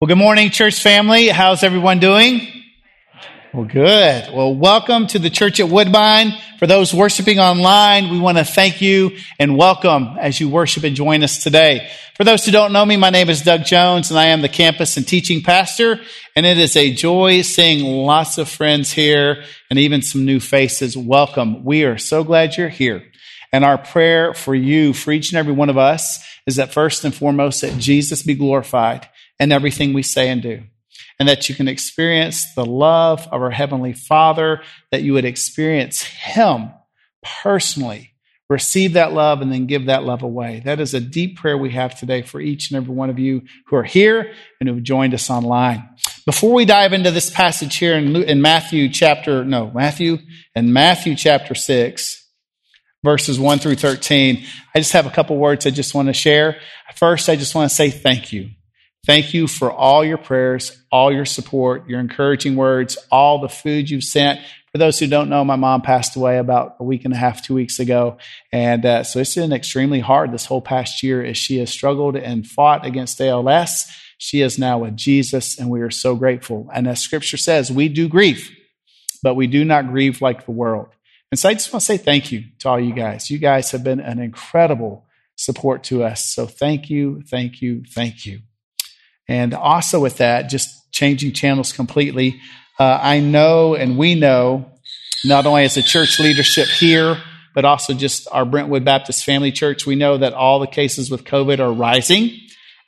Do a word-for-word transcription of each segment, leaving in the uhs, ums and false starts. Well, good morning, church family. How's everyone doing? Well, good. Well, welcome to the church at Woodbine. For those worshiping online, we want to thank you and welcome as you worship and join us today. For those who don't know me, my name is Doug Jones, and I am the campus and teaching pastor, and it is a joy seeing lots of friends here and even some new faces. Welcome. We are so glad you're here. And our prayer for you, for each and every one of us, is that first and foremost, that Jesus be glorified in everything we say and do, and that you can experience the love of our Heavenly Father, that you would experience Him personally, receive that love, and then give that love away. That is a deep prayer we have today for each and every one of you who are here and who have joined us online. Before we dive into this passage here in, in Matthew chapter, no, Matthew, in Matthew chapter six, verses one through thirteen, I just have a couple words I just want to share. First, I just want to say thank you. Thank you for all your prayers, all your support, your encouraging words, all the food you've sent. For those who don't know, my mom passed away about a week and a half, two weeks ago. And uh, so it's been extremely hard this whole past year as she has struggled and fought against A L S. She is now with Jesus, and we are so grateful. And as Scripture says, we do grieve, but we do not grieve like the world. And so I just want to say thank you to all you guys. You guys have been an incredible support to us. So thank you, thank you, thank you. And also with that, just changing channels completely, uh, I know and we know, not only as a church leadership here, but also just our Brentwood Baptist Family Church, we know that all the cases with COVID are rising.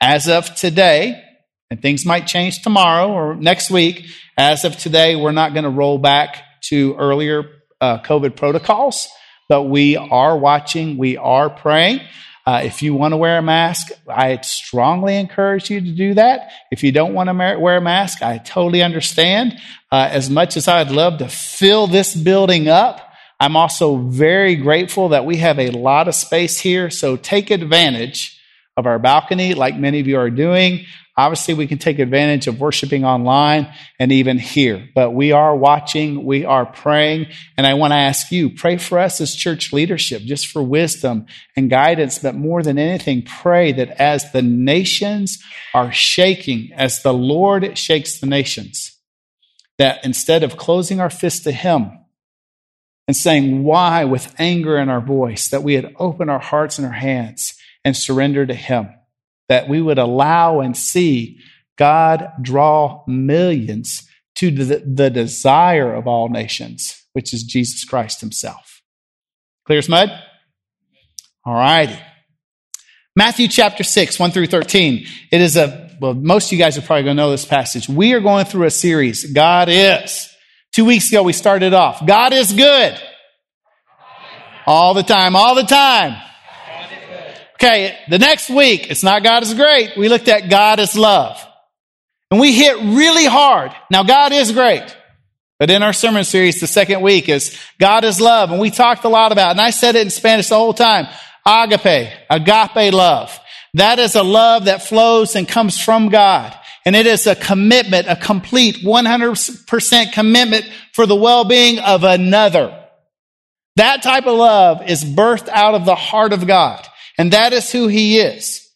As of today, and things might change tomorrow or next week, as of today, we're not going to roll back to earlier uh, COVID protocols, but we are watching, we are praying. Uh, if you want to wear a mask, I strongly encourage you to do that. If you don't want to wear a mask, I totally understand. Uh, as much as I'd love to fill this building up, I'm also very grateful that we have a lot of space here. So take advantage of our balcony, like many of you are doing. Obviously, we can take advantage of worshiping online and even here. But we are watching, we are praying, and I want to ask you, pray for us as church leadership, just for wisdom and guidance, but more than anything, pray that as the nations are shaking, as the Lord shakes the nations, that instead of closing our fists to Him and saying, why, with anger in our voice, that we had opened our hearts and our hands and surrendered to Him, that we would allow and see God draw millions to the, the desire of all nations, which is Jesus Christ Himself. Clear as mud? All righty. Matthew chapter six, one through thirteen. It is a, well, most of you guys are probably going to know this passage. We are going through a series, God Is. Two weeks ago, we started off, God is good. All the time, all the time. Okay, the next week, it's not God is great. We looked at God is love. And we hit really hard. Now, God is great. But in our sermon series, the second week is God is love. And we talked a lot about it. And I said it in Spanish the whole time. Agape, agape love. That is a love that flows and comes from God. And it is a commitment, a complete one hundred percent commitment for the well-being of another. That type of love is birthed out of the heart of God. And that is who He is.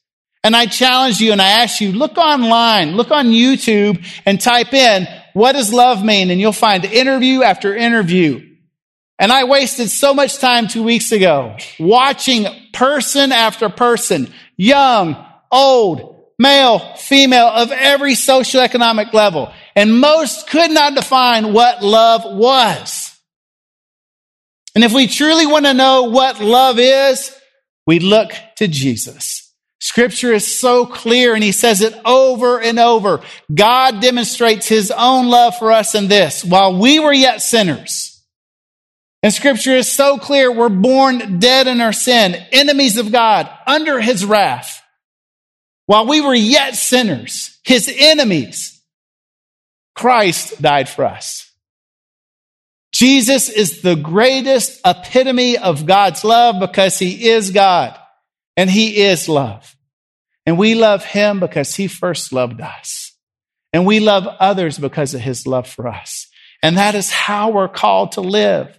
And I challenge you and I ask you, look online, look on YouTube and type in, what does love mean? And you'll find interview after interview. And I wasted so much time two weeks ago watching person after person, young, old, male, female, of every socioeconomic level. And most could not define what love was. And if we truly want to know what love is, we look to Jesus. Scripture is so clear, and He says it over and over. God demonstrates His own love for us in this, while we were yet sinners. And Scripture is so clear, we're born dead in our sin, enemies of God, under His wrath. While we were yet sinners, His enemies, Christ died for us. Jesus is the greatest epitome of God's love because He is God and He is love. And we love Him because He first loved us. And we love others because of His love for us. And that is how we're called to live,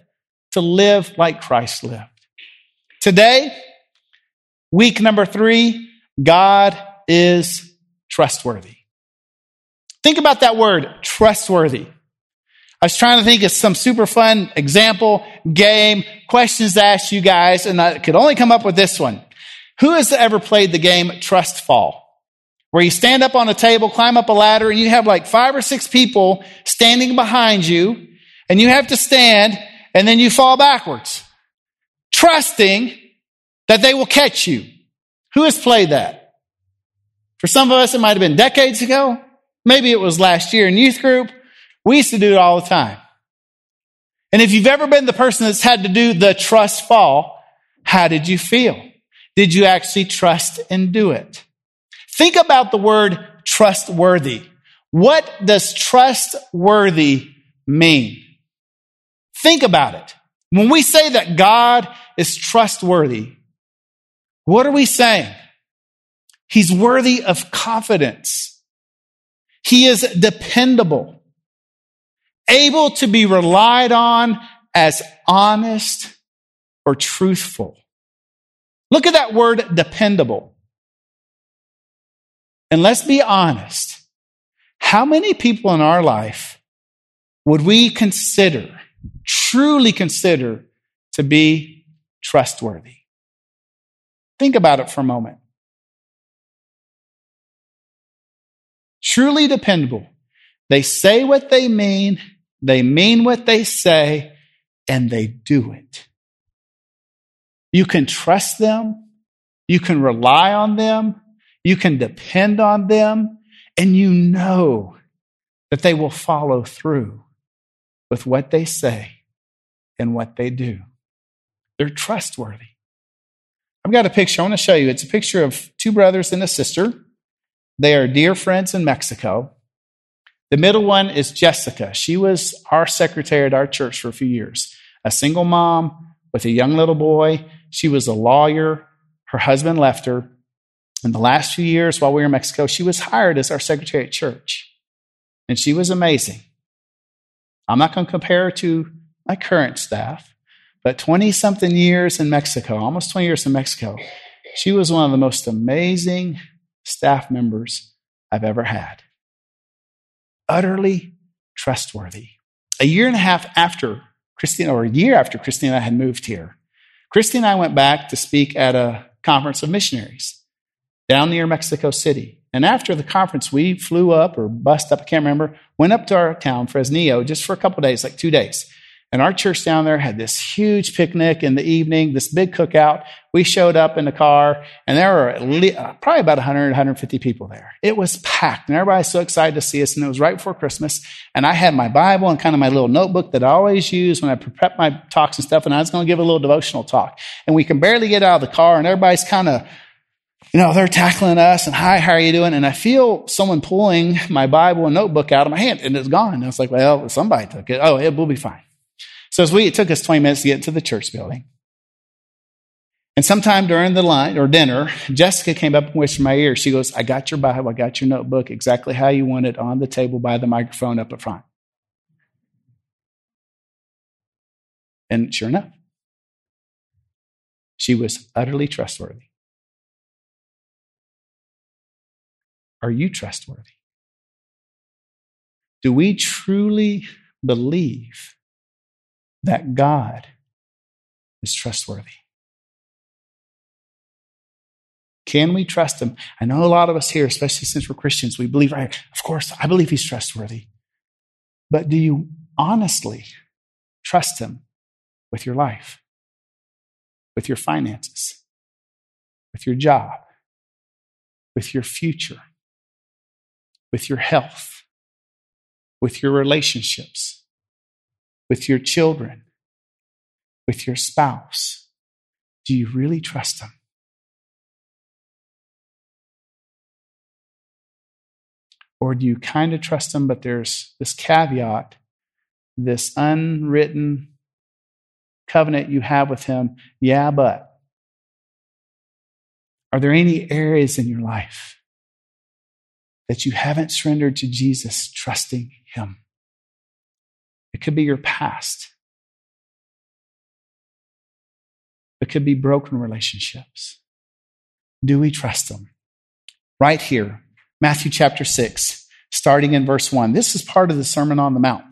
to live like Christ lived. Today, week number three, God is trustworthy. Think about that word, trustworthy. I was trying to think of some super fun example, game, questions to ask you guys, and I could only come up with this one. Who has ever played the game Trust Fall? Where you stand up on a table, climb up a ladder, and you have like five or six people standing behind you, and you have to stand, and then you fall backwards, trusting that they will catch you. Who has played that? For some of us, it might have been decades ago. Maybe it was last year in youth group. We used to do it all the time. And if you've ever been the person that's had to do the trust fall, how did you feel? Did you actually trust and do it? Think about the word trustworthy. What does trustworthy mean? Think about it. When we say that God is trustworthy, what are we saying? He's worthy of confidence. He is dependable. Able to be relied on as honest or truthful. Look at that word, dependable. And let's be honest. How many people in our life would we consider, truly consider, to be trustworthy? Think about it for a moment. Truly dependable. They say what they mean. They mean what they say, and they do it. You can trust them. You can rely on them. You can depend on them. And you know that they will follow through with what they say and what they do. They're trustworthy. I've got a picture I want to show you. It's a picture of two brothers and a sister. They are dear friends in Mexico. The middle one is Jessica. She was our secretary at our church for a few years. A single mom with a young little boy. She was a lawyer. Her husband left her. In the last few years while we were in Mexico, she was hired as our secretary at church. And she was amazing. I'm not going to compare her to my current staff, but twenty-something years in Mexico, almost twenty years in Mexico, she was one of the most amazing staff members I've ever had. Utterly trustworthy. A year and a half after Christina, or a year after Christina had moved here, Christina and I went back to speak at a conference of missionaries down near Mexico City. And after the conference, we flew up or bussed up, I can't remember, went up to our town, Fresnillo, just for a couple days, like two days. And our church down there had this huge picnic in the evening, this big cookout. We showed up in the car, and there were at least, probably about one hundred, one hundred fifty people there. It was packed, and everybody was so excited to see us, and it was right before Christmas. And I had my Bible and kind of my little notebook that I always use when I prep my talks and stuff, and I was going to give a little devotional talk. And we can barely get out of the car, and everybody's kind of, you know, they're tackling us, and hi, how are you doing? And I feel someone pulling my Bible and notebook out of my hand, and it's gone. And I was like, well, somebody took it. Oh, it will be fine. So as we, it took us twenty minutes to get into the church building. And sometime during the lunch or dinner, Jessica came up and whispered in my ear. She goes, I got your Bible, I got your notebook, exactly how you want it, on the table by the microphone up at front. And sure enough, she was utterly trustworthy. Are you trustworthy? Do we truly believe that God is trustworthy? Can we trust him? I know a lot of us here, especially since we're Christians, we believe, right, of course, I believe he's trustworthy. But do you honestly trust him with your life, with your finances, with your job, with your future, with your health, with your relationships, with your children, with your spouse? Do you really trust them? Or do you kind of trust them, but there's this caveat, this unwritten covenant you have with him? Yeah, but are there any areas in your life that you haven't surrendered to Jesus, trusting him? It could be your past. It could be broken relationships. Do we trust them? Right here, Matthew chapter six, starting in verse one. This is part of the Sermon on the Mount.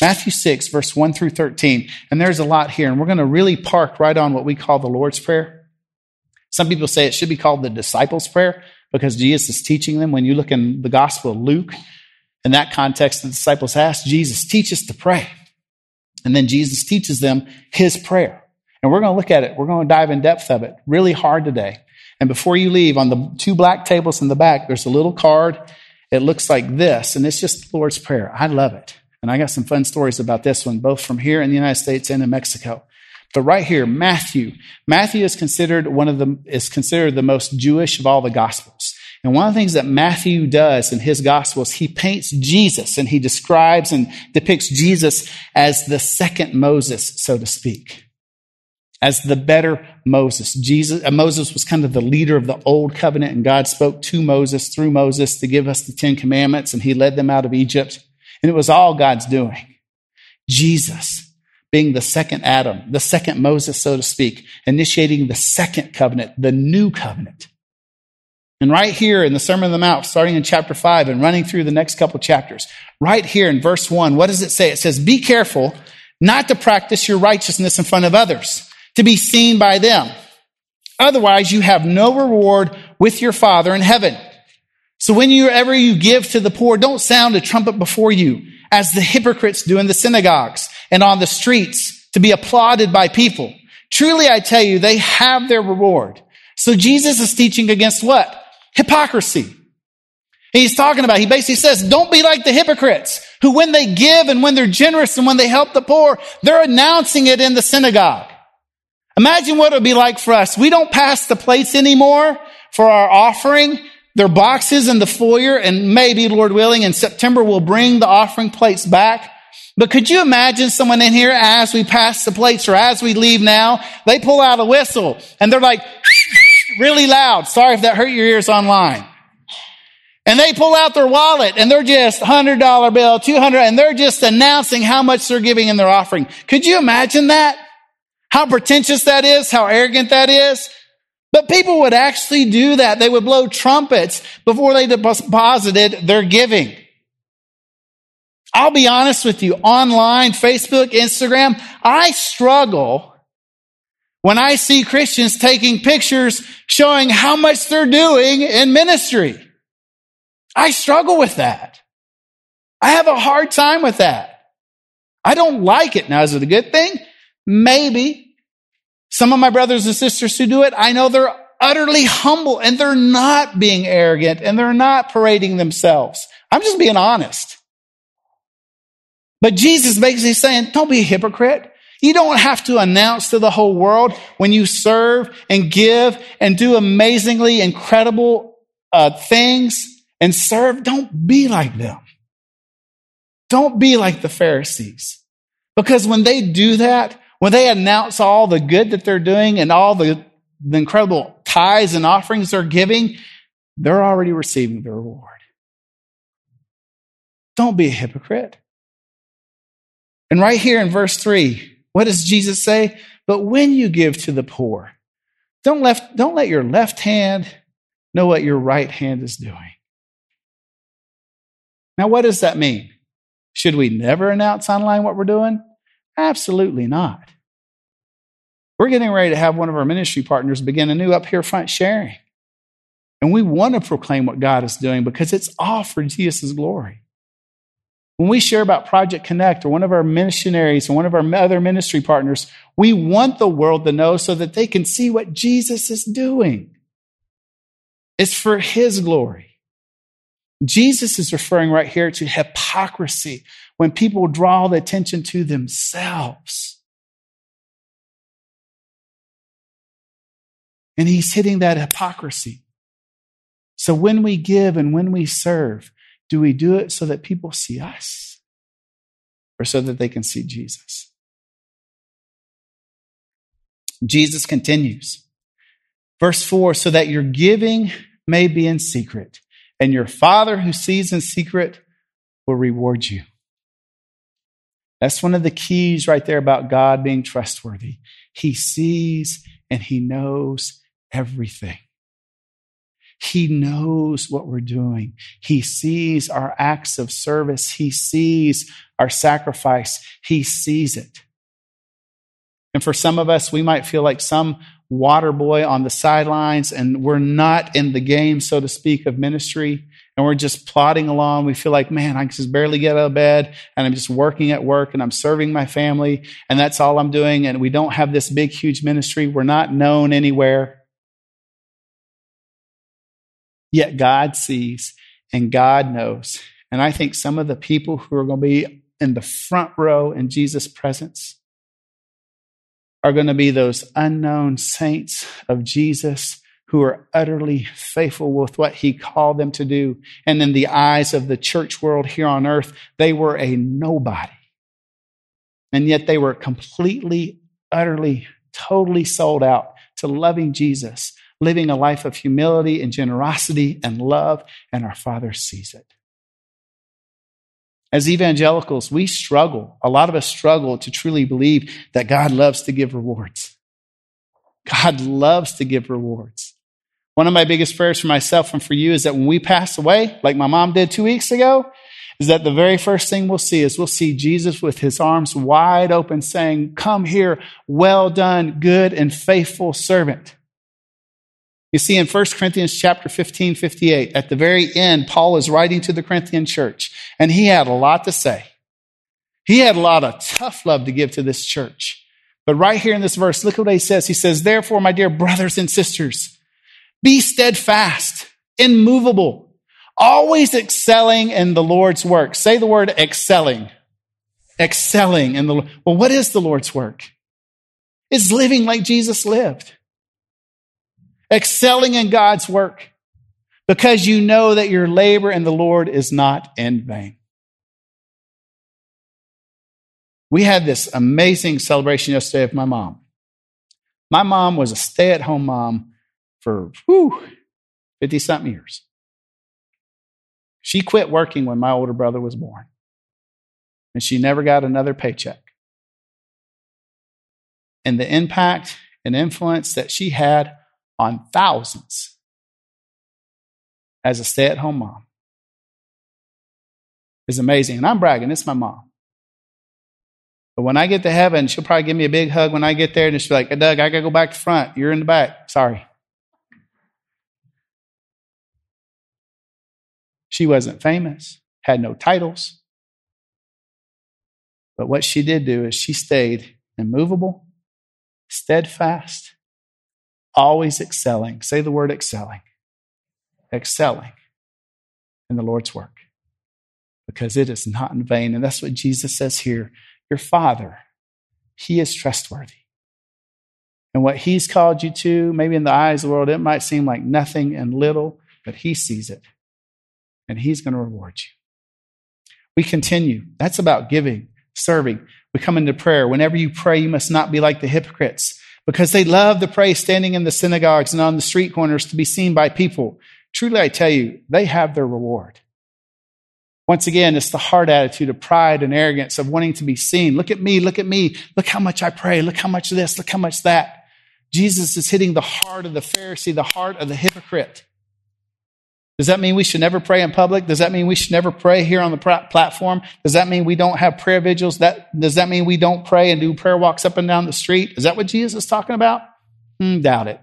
Matthew six, verse one through thirteen. And there's a lot here, and we're going to really park right on what we call the Lord's Prayer. Some people say it should be called the Disciples' Prayer because Jesus is teaching them. When you look in the Gospel of Luke, in that context, the disciples asked Jesus, teach us to pray. And then Jesus teaches them his prayer. And we're going to look at it. We're going to dive in depth of it really hard today. And before you leave, on the two black tables in the back, there's a little card. It looks like this, and it's just the Lord's Prayer. I love it. And I got some fun stories about this one, both from here in the United States and in Mexico. But right here, Matthew. Matthew is considered one of the is considered the most Jewish of all the Gospels. And one of the things that Matthew does in his Gospels, he paints Jesus, and he describes and depicts Jesus as the second Moses, so to speak, as the better Moses. Jesus, uh, Moses was kind of the leader of the old covenant, and God spoke to Moses through Moses to give us the Ten Commandments, and he led them out of Egypt. And it was all God's doing. Jesus being the second Adam, the second Moses, so to speak, initiating the second covenant, the new covenant. And right here in the Sermon on the Mount, starting in chapter five and running through the next couple chapters, right here in verse one, what does it say? It says, be careful not to practice your righteousness in front of others, to be seen by them. Otherwise, you have no reward with your Father in heaven. So whenever you give to the poor, don't sound a trumpet before you, as the hypocrites do in the synagogues and on the streets, to be applauded by people. Truly, I tell you, they have their reward. So Jesus is teaching against what? Hypocrisy. He's talking about, he basically says, don't be like the hypocrites who, when they give and when they're generous and when they help the poor, they're announcing it in the synagogue. Imagine what it would be like for us. We don't pass the plates anymore for our offering. They're boxes in the foyer, and maybe, Lord willing, in September we'll bring the offering plates back. But could you imagine someone in here, as we pass the plates or as we leave now, they pull out a whistle and they're like, really loud. Sorry if that hurt your ears online. And they pull out their wallet, and they're just one hundred dollar bill, two hundred dollars, and they're just announcing how much they're giving in their offering. Could you imagine that? How pretentious that is, how arrogant that is. But people would actually do that. They would blow trumpets before they deposited their giving. I'll be honest with you, online, Facebook, Instagram, I struggle when I see Christians taking pictures showing how much they're doing in ministry. I struggle with that. I have a hard time with that. I don't like it. Now, is it a good thing? Maybe. Some of my brothers and sisters who do it, I know they're utterly humble, and they're not being arrogant, and they're not parading themselves. I'm just being honest. But Jesus basically saying, don't be a hypocrite. You don't have to announce to the whole world when you serve and give and do amazingly incredible uh, things and serve. Don't be like them. Don't be like the Pharisees. Because when they do that, when they announce all the good that they're doing and all the, the incredible tithes and offerings they're giving, they're already receiving the reward. Don't be a hypocrite. And right here in verse three, what does Jesus say? But when you give to the poor, don't, left, don't let your left hand know what your right hand is doing. Now, what does that mean? Should we never announce online what we're doing? Absolutely not. We're getting ready to have one of our ministry partners begin a new up here front sharing. And we want to proclaim what God is doing because it's all for Jesus' glory. When we share about Project Connect or one of our missionaries and one of our other ministry partners, we want the world to know so that they can see what Jesus is doing. It's for his glory. Jesus is referring right here to hypocrisy when people draw the attention to themselves. And he's hitting that hypocrisy. So when we give and when we serve, do we do it so that people see us or so that they can see Jesus? Jesus continues. Verse four, so that your giving may be in secret, and your Father who sees in secret will reward you. That's one of the keys right there about God being trustworthy. He sees and he knows everything. He knows what we're doing. He sees our acts of service. He sees our sacrifice. He sees it. And for some of us, we might feel like some water boy on the sidelines, and we're not in the game, so to speak, of ministry, and we're just plodding along. We feel like, man, I can just barely get out of bed, and I'm just working at work, and I'm serving my family, and that's all I'm doing, and we don't have this big, huge ministry. We're not known anywhere. Yet God sees, and God knows. And I think some of the people who are going to be in the front row in Jesus' presence are going to be those unknown saints of Jesus who are utterly faithful with what he called them to do. And in the eyes of the church world here on earth, they were a nobody. And yet they were completely, utterly, totally sold out to loving Jesus, living a life of humility and generosity and love, and our Father sees it. As evangelicals, we struggle, a lot of us struggle to truly believe that God loves to give rewards. God loves to give rewards. One of my biggest prayers for myself and for you is that when we pass away, like my mom did two weeks ago, is that the very first thing we'll see is we'll see Jesus with his arms wide open saying, "Come here, well done, good and faithful servant." You see, in First Corinthians chapter fifteen, fifty-eight, at the very end, Paul is writing to the Corinthian church, and he had a lot to say. He had a lot of tough love to give to this church. But right here in this verse, look what he says. He says, "Therefore, my dear brothers and sisters, be steadfast, immovable, always excelling in the Lord's work." Say the word excelling. Excelling in the Lord. Well, what is the Lord's work? It's living like Jesus lived. Excelling in God's work, because you know that your labor in the Lord is not in vain. We had this amazing celebration yesterday of my mom. My mom was a stay-at-home mom for fifty-something years. She quit working when my older brother was born, and she never got another paycheck. And the impact and influence that she had on thousands as a stay-at-home mom is amazing. And I'm bragging, it's my mom. But when I get to heaven, she'll probably give me a big hug when I get there, and she'll be like, "Hey, Doug, I got to go back to front. You're in the back. Sorry." She wasn't famous, had no titles. But what she did do is she stayed immovable, steadfast, always excelling. Say the word excelling. Excelling in the Lord's work, because it is not in vain. And that's what Jesus says here. Your Father, he is trustworthy. And what he's called you to, maybe in the eyes of the world, it might seem like nothing and little, but he sees it. And he's going to reward you. We continue. That's about giving, serving. We come into prayer. Whenever you pray, you must not be like the hypocrites, because they love to pray standing in the synagogues and on the street corners to be seen by people. Truly, I tell you, they have their reward. Once again, it's the hard attitude of pride and arrogance of wanting to be seen. Look at me, look at me. Look how much I pray. Look how much this, look how much that. Jesus is hitting the heart of the Pharisee, the heart of the hypocrite. Does that mean we should never pray in public? Does that mean we should never pray here on the platform? Does that mean we don't have prayer vigils? That, does that mean we don't pray and do prayer walks up and down the street? Is that what Jesus is talking about? Mm, doubt it.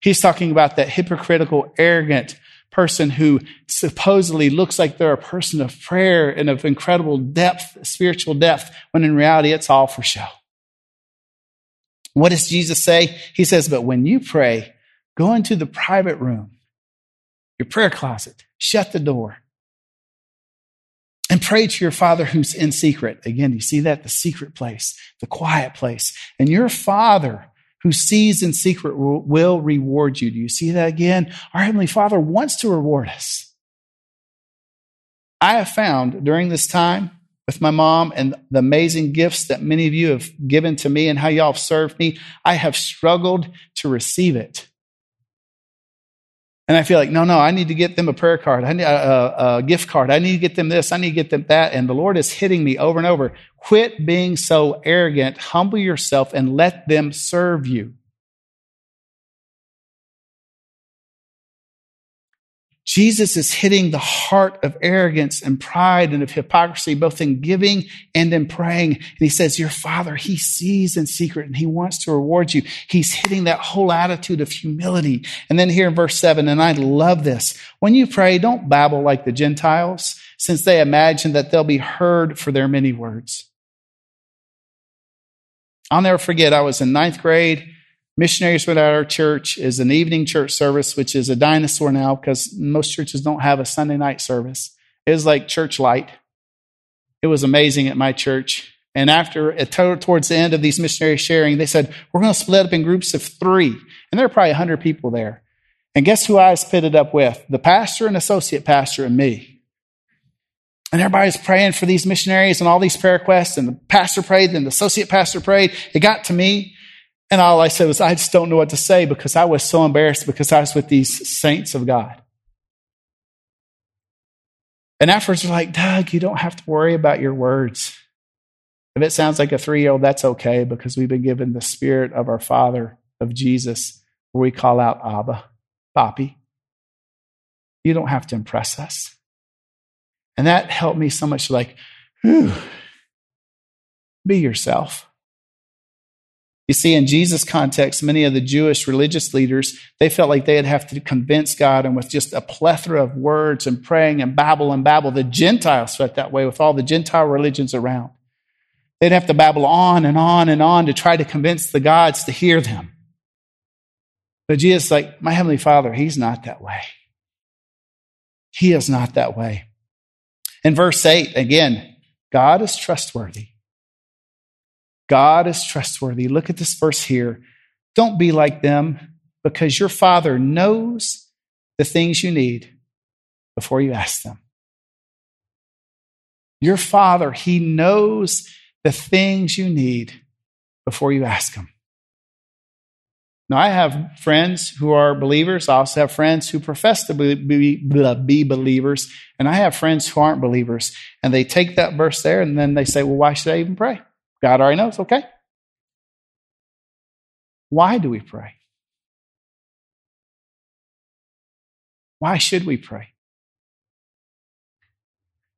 He's talking about that hypocritical, arrogant person who supposedly looks like they're a person of prayer and of incredible depth, spiritual depth, when in reality it's all for show. What does Jesus say? He says, "But when you pray, go into the private room, your prayer closet, shut the door, and pray to your Father who's in secret." Again, you see that? The secret place, the quiet place. "And your Father who sees in secret will reward you." Do you see that again? Our Heavenly Father wants to reward us. I have found during this time with my mom and the amazing gifts that many of you have given to me and how y'all have served me, I have struggled to receive it. And I feel like, no, no, I need to get them a prayer card. I need a, a, a gift card. I need to get them this. I need to get them that. And the Lord is hitting me over and over. Quit being so arrogant. Humble yourself and let them serve you. Jesus is hitting the heart of arrogance and pride and of hypocrisy, both in giving and in praying. And he says, your Father, he sees in secret and he wants to reward you. He's hitting that whole attitude of humility. And then here in verse seven, and I love this. When you pray, don't babble like the Gentiles, since they imagine that they'll be heard for their many words. I'll never forget, I was in ninth grade. Missionaries went out. Our church is an evening church service, which is a dinosaur now because most churches don't have a Sunday night service. It was like church light. It was amazing at my church. And after, towards the end of these missionaries sharing, they said, we're going to split up in groups of three. And there are probably one hundred people there. And guess who I was pitted up with? The pastor, an associate pastor, and me. And everybody's praying for these missionaries and all these prayer requests. And the pastor prayed, and the associate pastor prayed. It got to me. And all I said was, I just don't know what to say, because I was so embarrassed because I was with these saints of God. And afterwards, they're like, Doug, you don't have to worry about your words. If it sounds like a three-year-old, that's okay, because we've been given the spirit of our Father, of Jesus, where we call out, Abba, Papi. You don't have to impress us. And that helped me so much, like, whew, be yourself. You see, in Jesus' context, many of the Jewish religious leaders, they felt like they'd have to convince God, and with just a plethora of words and praying and babble and babble. The Gentiles felt that way with all the Gentile religions around. They'd have to babble on and on and on to try to convince the gods to hear them. But Jesus, like, my Heavenly Father, he's not that way. He is not that way. In verse eight, again, God is trustworthy. God is trustworthy. Look at this verse here. Don't be like them, because your Father knows the things you need before you ask them. Your Father, he knows the things you need before you ask him. Now, I have friends who are believers. I also have friends who profess to be, be, be believers. And I have friends who aren't believers. And they take that verse there, and then they say, well, why should I even pray? God already knows, okay? Why do we pray? Why should we pray?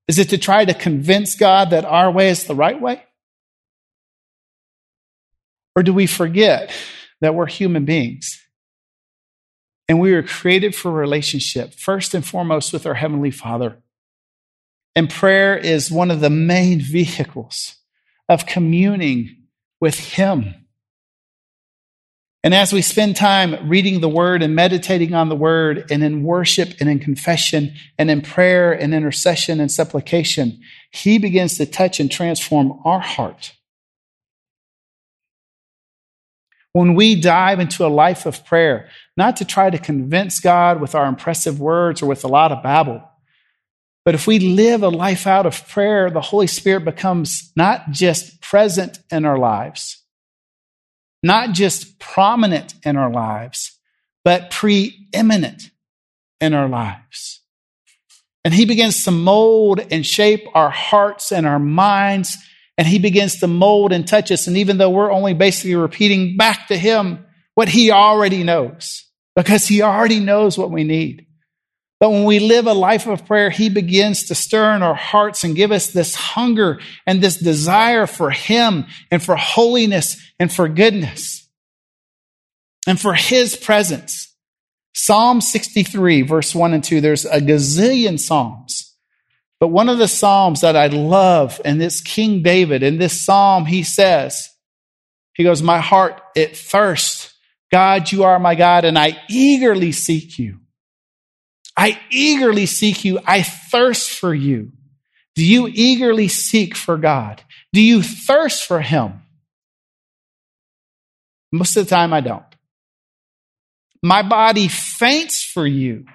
Is it to try to convince God that our way is the right way? Or do we forget that we're human beings and we were created for relationship, first and foremost with our Heavenly Father? And prayer is one of the main vehicles of communing with him. And as we spend time reading the word and meditating on the word, and in worship and in confession and in prayer and intercession and supplication, he begins to touch and transform our heart. When we dive into a life of prayer, not to try to convince God with our impressive words or with a lot of babble, but if we live a life out of prayer, the Holy Spirit becomes not just present in our lives, not just prominent in our lives, but preeminent in our lives. And he begins to mold and shape our hearts and our minds, and he begins to mold and touch us. And even though we're only basically repeating back to him what he already knows, because he already knows what we need. But when we live a life of prayer, he begins to stir in our hearts and give us this hunger and this desire for him and for holiness and for goodness and for his presence. Psalm sixty-three, verse one and two, there's a gazillion psalms. But one of the psalms that I love, and it's King David, in this psalm, he says, he goes, my heart, it thirsts. God, you are my God, and I eagerly seek you. I eagerly seek you. I thirst for you. Do you eagerly seek for God? Do you thirst for him? Most of the time, I don't. My body faints for you.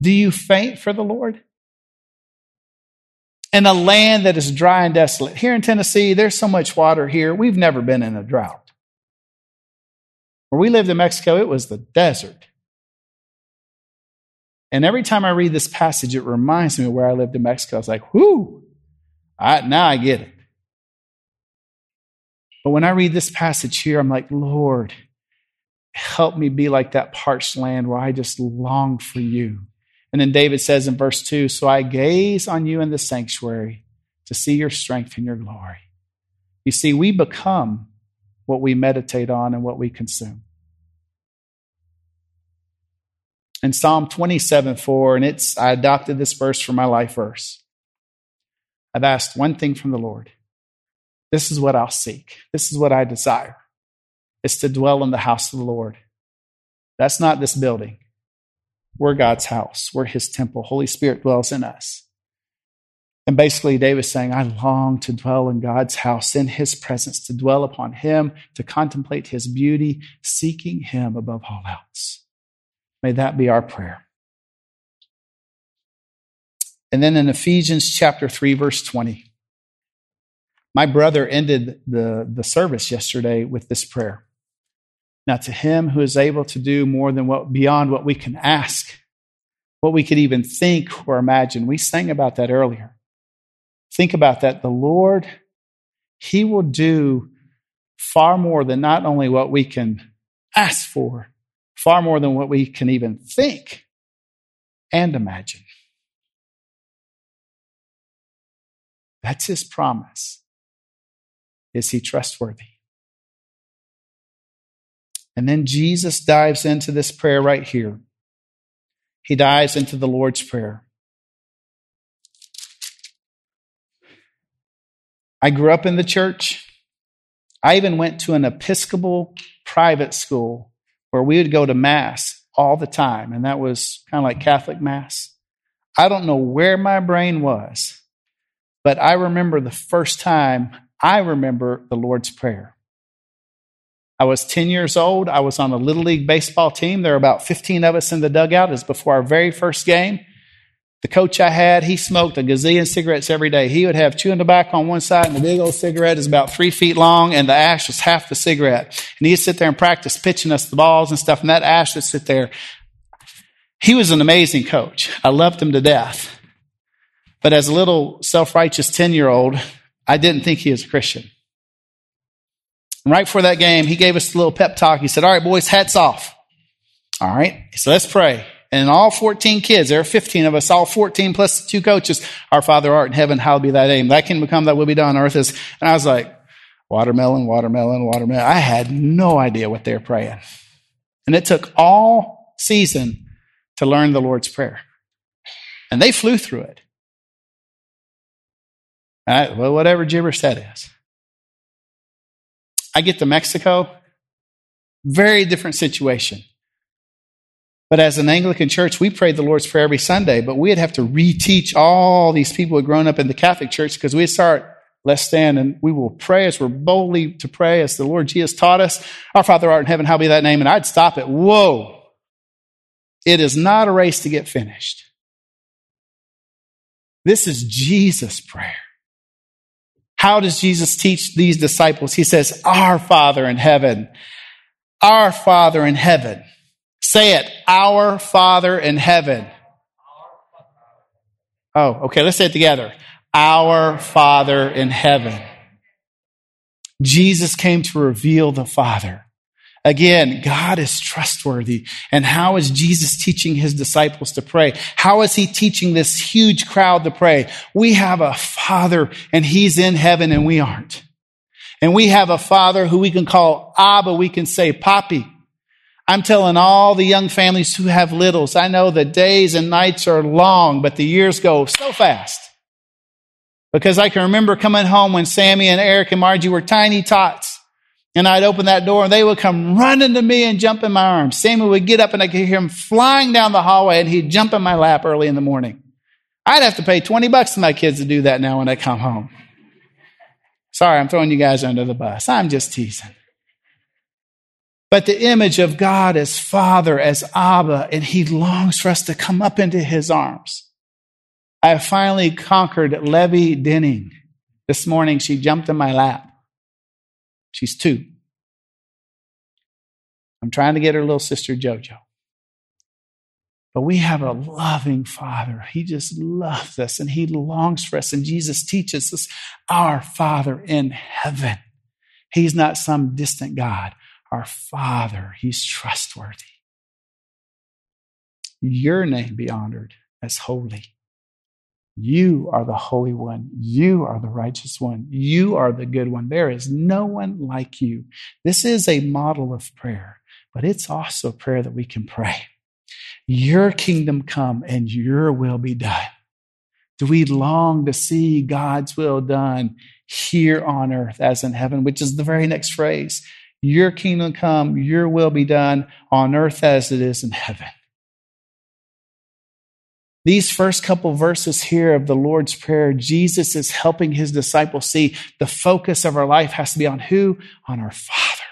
Do you faint for the Lord? In a land that is dry and desolate. Here in Tennessee, there's so much water here. We've never been in a drought. Where we lived in Mexico, it was the desert. And every time I read this passage, it reminds me of where I lived in Mexico. I was like, whoo, I, now I get it. But when I read this passage here, I'm like, Lord, help me be like that parched land where I just long for you And then David says in verse two, so I gaze on you in the sanctuary to see your strength and your glory. You see, we become what we meditate on and what we consume. In Psalm twenty-seven four, and it's I adopted this verse for my life verse. I've asked one thing from the Lord. This is what I'll seek. This is what I desire. It's to dwell in the house of the Lord. That's not this building. We're God's house. We're his temple. Holy Spirit dwells in us. And basically, David's saying, I long to dwell in God's house, in his presence, to dwell upon him, to contemplate his beauty, seeking him above all else. May that be our prayer. And then in Ephesians chapter three, verse twenty, my brother ended the, the service yesterday with this prayer. Now to him who is able to do more than what beyond what we can ask, what we could even think or imagine. We sang about that earlier. Think about that. The Lord, he will do far more than not only what we can ask for, far more than what we can even think and imagine. That's his promise. Is he trustworthy? And then Jesus dives into this prayer right here. He dives into the Lord's Prayer. I grew up in the church. I even went to an Episcopal private school where we would go to Mass all the time, and that was kind of like Catholic Mass. I don't know where my brain was, but I remember the first time I remember the Lord's Prayer. I was ten years old. I was on a Little League baseball team. There were about fifteen of us in the dugout. It was before our very first game. The coach I had, he smoked a gazillion cigarettes every day. He would have chewing tobacco on one side, and the big old cigarette is about three feet long, and the ash was half the cigarette. And he'd sit there and practice pitching us the balls and stuff, and that ash would sit there. He was an amazing coach. I loved him to death. But as a little self-righteous ten-year-old, I didn't think he was a Christian. Right before that game, he gave us a little pep talk. He said, all right, boys, hats off. All right, so let's pray. And all fourteen kids, there are fifteen of us, all fourteen plus two coaches, our Father art in heaven, hallowed be thy name. Thy kingdom come, thy will be done on earth as. And I was like, watermelon, watermelon, watermelon. I had no idea what they were praying. And it took all season to learn the Lord's Prayer. And they flew through it. I, well, whatever gibberish that is. I get to Mexico, very different situation. But as an Anglican church, we prayed the Lord's Prayer every Sunday, but we'd have to reteach all these people who had grown up in the Catholic church because we'd start, let's stand, and we will pray as we're boldly to pray as the Lord Jesus taught us. Our Father art in heaven, hallowed be thy name, and I'd stop it. Whoa! It is not a race to get finished. This is Jesus' prayer. How does Jesus teach these disciples? He says, our Father in heaven, our Father in heaven. Say it, our Father in heaven. Oh, okay, let's say it together. Our Father in heaven. Jesus came to reveal the Father. Again, God is trustworthy. And how is Jesus teaching his disciples to pray? How is he teaching this huge crowd to pray? We have a Father, and he's in heaven, and we aren't. And we have a Father who we can call Abba. We can say Papi. I'm telling all the young families who have littles, I know the days and nights are long, but the years go so fast. Because I can remember coming home when Sammy and Eric and Margie were tiny tots. And I'd open that door, and they would come running to me and jump in my arms. Sammy would get up, and I could hear him flying down the hallway, and he'd jump in my lap early in the morning. I'd have to pay twenty bucks to my kids to do that now when they come home. Sorry, I'm throwing you guys under the bus. I'm just teasing. But the image of God as Father, as Abba, and he longs for us to come up into his arms. I finally conquered Levi Denning. This morning, she jumped in my lap. She's two. I'm trying to get her little sister, Jojo. But we have a loving Father. He just loves us, and he longs for us. And Jesus teaches us, our Father in heaven. He's not some distant God. Our Father, he's trustworthy. your name be honored as holy. You are the Holy One. You are the Righteous One. You are the Good One. There is no one like you. This is a model of prayer, but it's also a prayer that we can pray. Your kingdom come and your will be done. Do we long to see God's will done here on earth as in heaven, which is the very next phrase. Your kingdom come, your will be done on earth as it is in heaven. These first couple verses here of the Lord's Prayer, Jesus is helping his disciples see the focus of our life has to be on who? On our Father.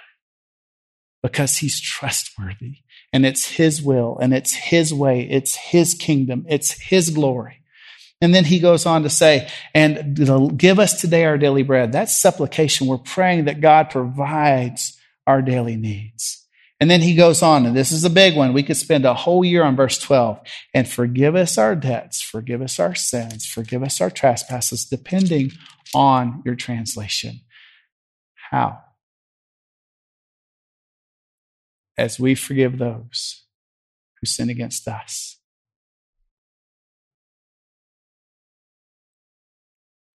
Because he's trustworthy. And it's his will. And it's his way. It's his kingdom. It's his glory. And then he goes on to say, and give us today our daily bread. That's supplication. We're praying that God provides our daily needs. And then he goes on, and this is a big one. We could spend a whole year on verse twelve. And forgive us our debts, forgive us our sins, forgive us our trespasses, depending on your translation. How? As we forgive those who sin against us.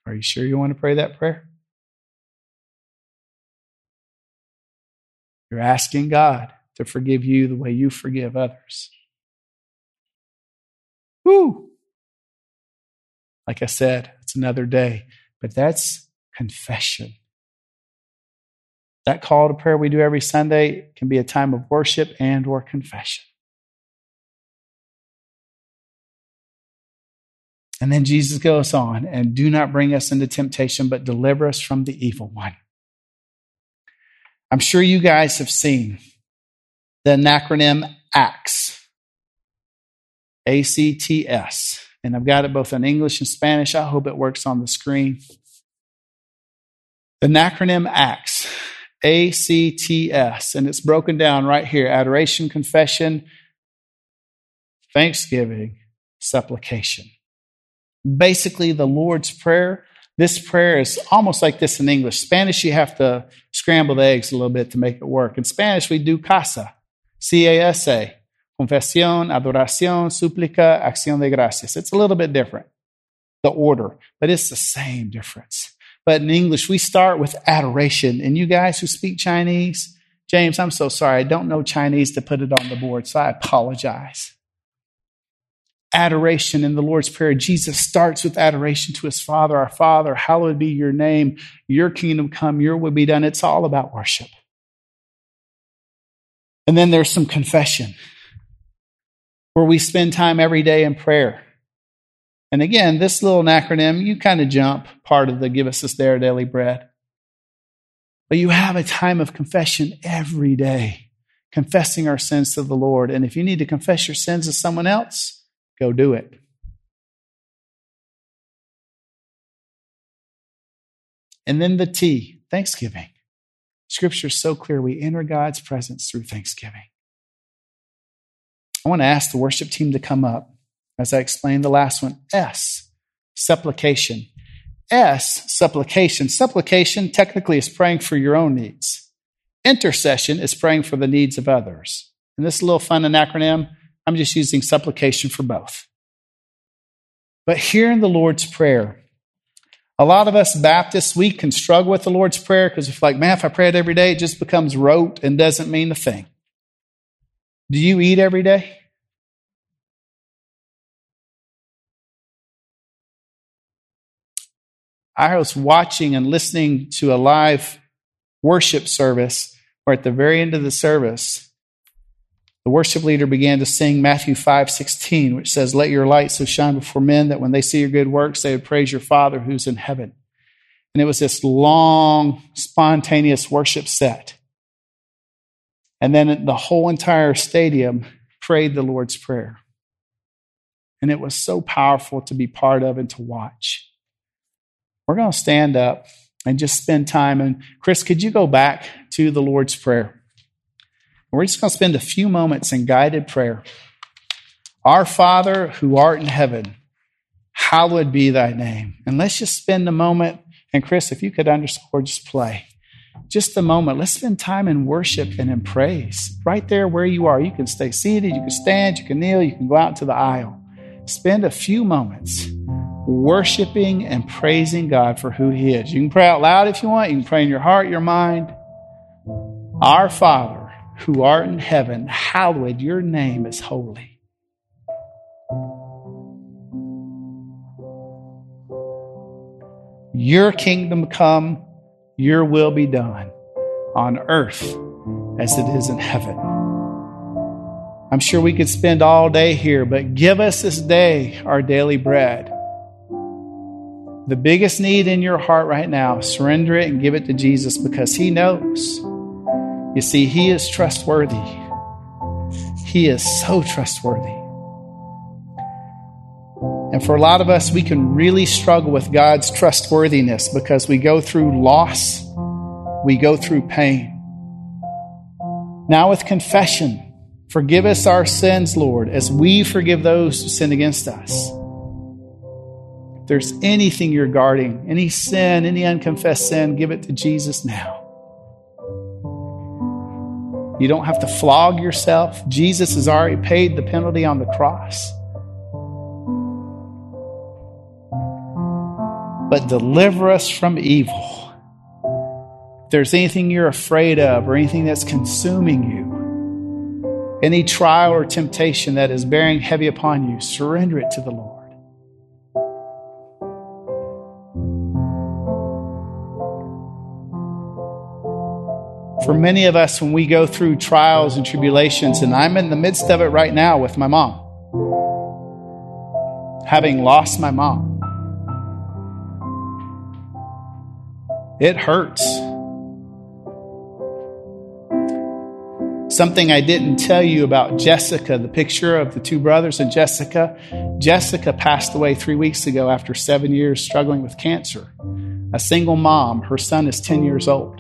Are you sure you want to pray that prayer? You're asking God to forgive you the way you forgive others. Woo! Like I said, it's another day, but that's confession. That call to prayer we do every Sunday can be a time of worship and or confession. And then Jesus goes on, and do not bring us into temptation, but deliver us from the evil one. I'm sure you guys have seen the acronym ACTS, A C T S. And I've got it both in English and Spanish. I hope it works on the screen. The acronym ACTS, A C T S. And it's broken down right here. Adoration, confession, thanksgiving, supplication. Basically, the Lord's Prayer. This prayer is almost like this in English. Spanish, you have to scramble the eggs a little bit to make it work. In Spanish, we do casa, C A S A, confesión, adoración, súplica, acción de gracias. It's a little bit different, the order, but it's the same difference. But in English, we start with adoration. And you guys who speak Chinese, James, I'm so sorry. I don't know Chinese to put it on the board, so I apologize. Adoration in the Lord's Prayer. Jesus starts with adoration to his Father. Our Father, hallowed be your name. Your kingdom come, your will be done. It's all about worship. And then there's some confession where we spend time every day in prayer. And again, this little acronym, you kind of jump part of the give us this day our daily bread. But you have a time of confession every day, confessing our sins to the Lord. And if you need to confess your sins to someone else, go do it. And then the T, thanksgiving. Scripture is so clear. We enter God's presence through thanksgiving. I want to ask the worship team to come up. As I explained the last one, S, supplication. S, supplication. Supplication technically is praying for your own needs. Intercession is praying for the needs of others. And this is a little fun an acronym. I'm just using supplication for both. But here in the Lord's Prayer, a lot of us Baptists, we can struggle with the Lord's Prayer because it's like, man, if I pray it every day, it just becomes rote and doesn't mean a thing. Do you eat every day? I was watching and listening to a live worship service where at the very end of the service, the worship leader began to sing Matthew five sixteen, which says, let your light so shine before men that when they see your good works, they would praise your Father who's in heaven. And it was this long, spontaneous worship set. And then the whole entire stadium prayed the Lord's Prayer. And it was so powerful to be part of and to watch. We're going to stand up and just spend time. And Chris, could you go back to the Lord's Prayer? We're just going to spend a few moments in guided prayer. Our Father who art in heaven, hallowed be thy name. And let's just spend a moment. And Chris, if you could underscore, just play. just a moment. Let's spend time in worship and in praise. Right there where you are, you can stay seated, you can stand, you can kneel, you can go out to the aisle. Spend a few moments worshiping and praising God for who He is. You can pray out loud if you want. You can pray in your heart, your mind. Our Father, who art in heaven, hallowed your name is holy. Your kingdom come, your will be done on earth as it is in heaven. I'm sure we could spend all day here, but give us this day our daily bread. The biggest need in your heart right now, surrender it and give it to Jesus because He knows. You see, He is trustworthy. He is so trustworthy. And for a lot of us, we can really struggle with God's trustworthiness because we go through loss, we go through pain. Now with confession, forgive us our sins, Lord, as we forgive those who sin against us. If there's anything you're guarding, any sin, any unconfessed sin, give it to Jesus now. You don't have to flog yourself. Jesus has already paid the penalty on the cross. But deliver us from evil. If there's anything you're afraid of or anything that's consuming you, any trial or temptation that is bearing heavy upon you, surrender it to the Lord. For many of us, when we go through trials and tribulations, and I'm in the midst of it right now with my mom, having lost my mom, it hurts. Something I didn't tell you about Jessica, the picture of the two brothers and Jessica. Jessica passed away three weeks ago after seven years struggling with cancer. A single mom, her son is ten years old.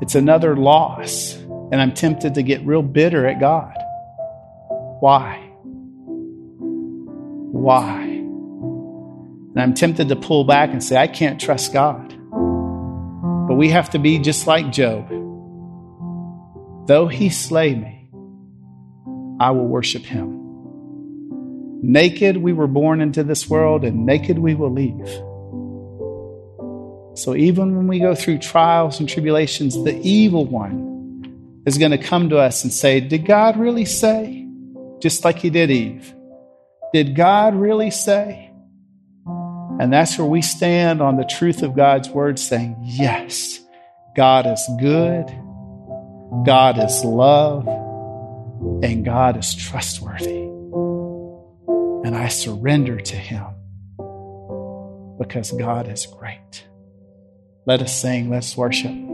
It's another loss, and I'm tempted to get real bitter at God. Why? Why? And I'm tempted to pull back and say, I can't trust God. But we have to be just like Job. Though He slay me, I will worship Him. Naked we were born into this world, and naked we will leave. So even when we go through trials and tribulations, the evil one is going to come to us and say, did God really say? Just like he did Eve. Did God really say? And that's where we stand on the truth of God's word, saying, yes, God is good, God is love, and God is trustworthy. And I surrender to Him because God is great. Let us sing, let's worship.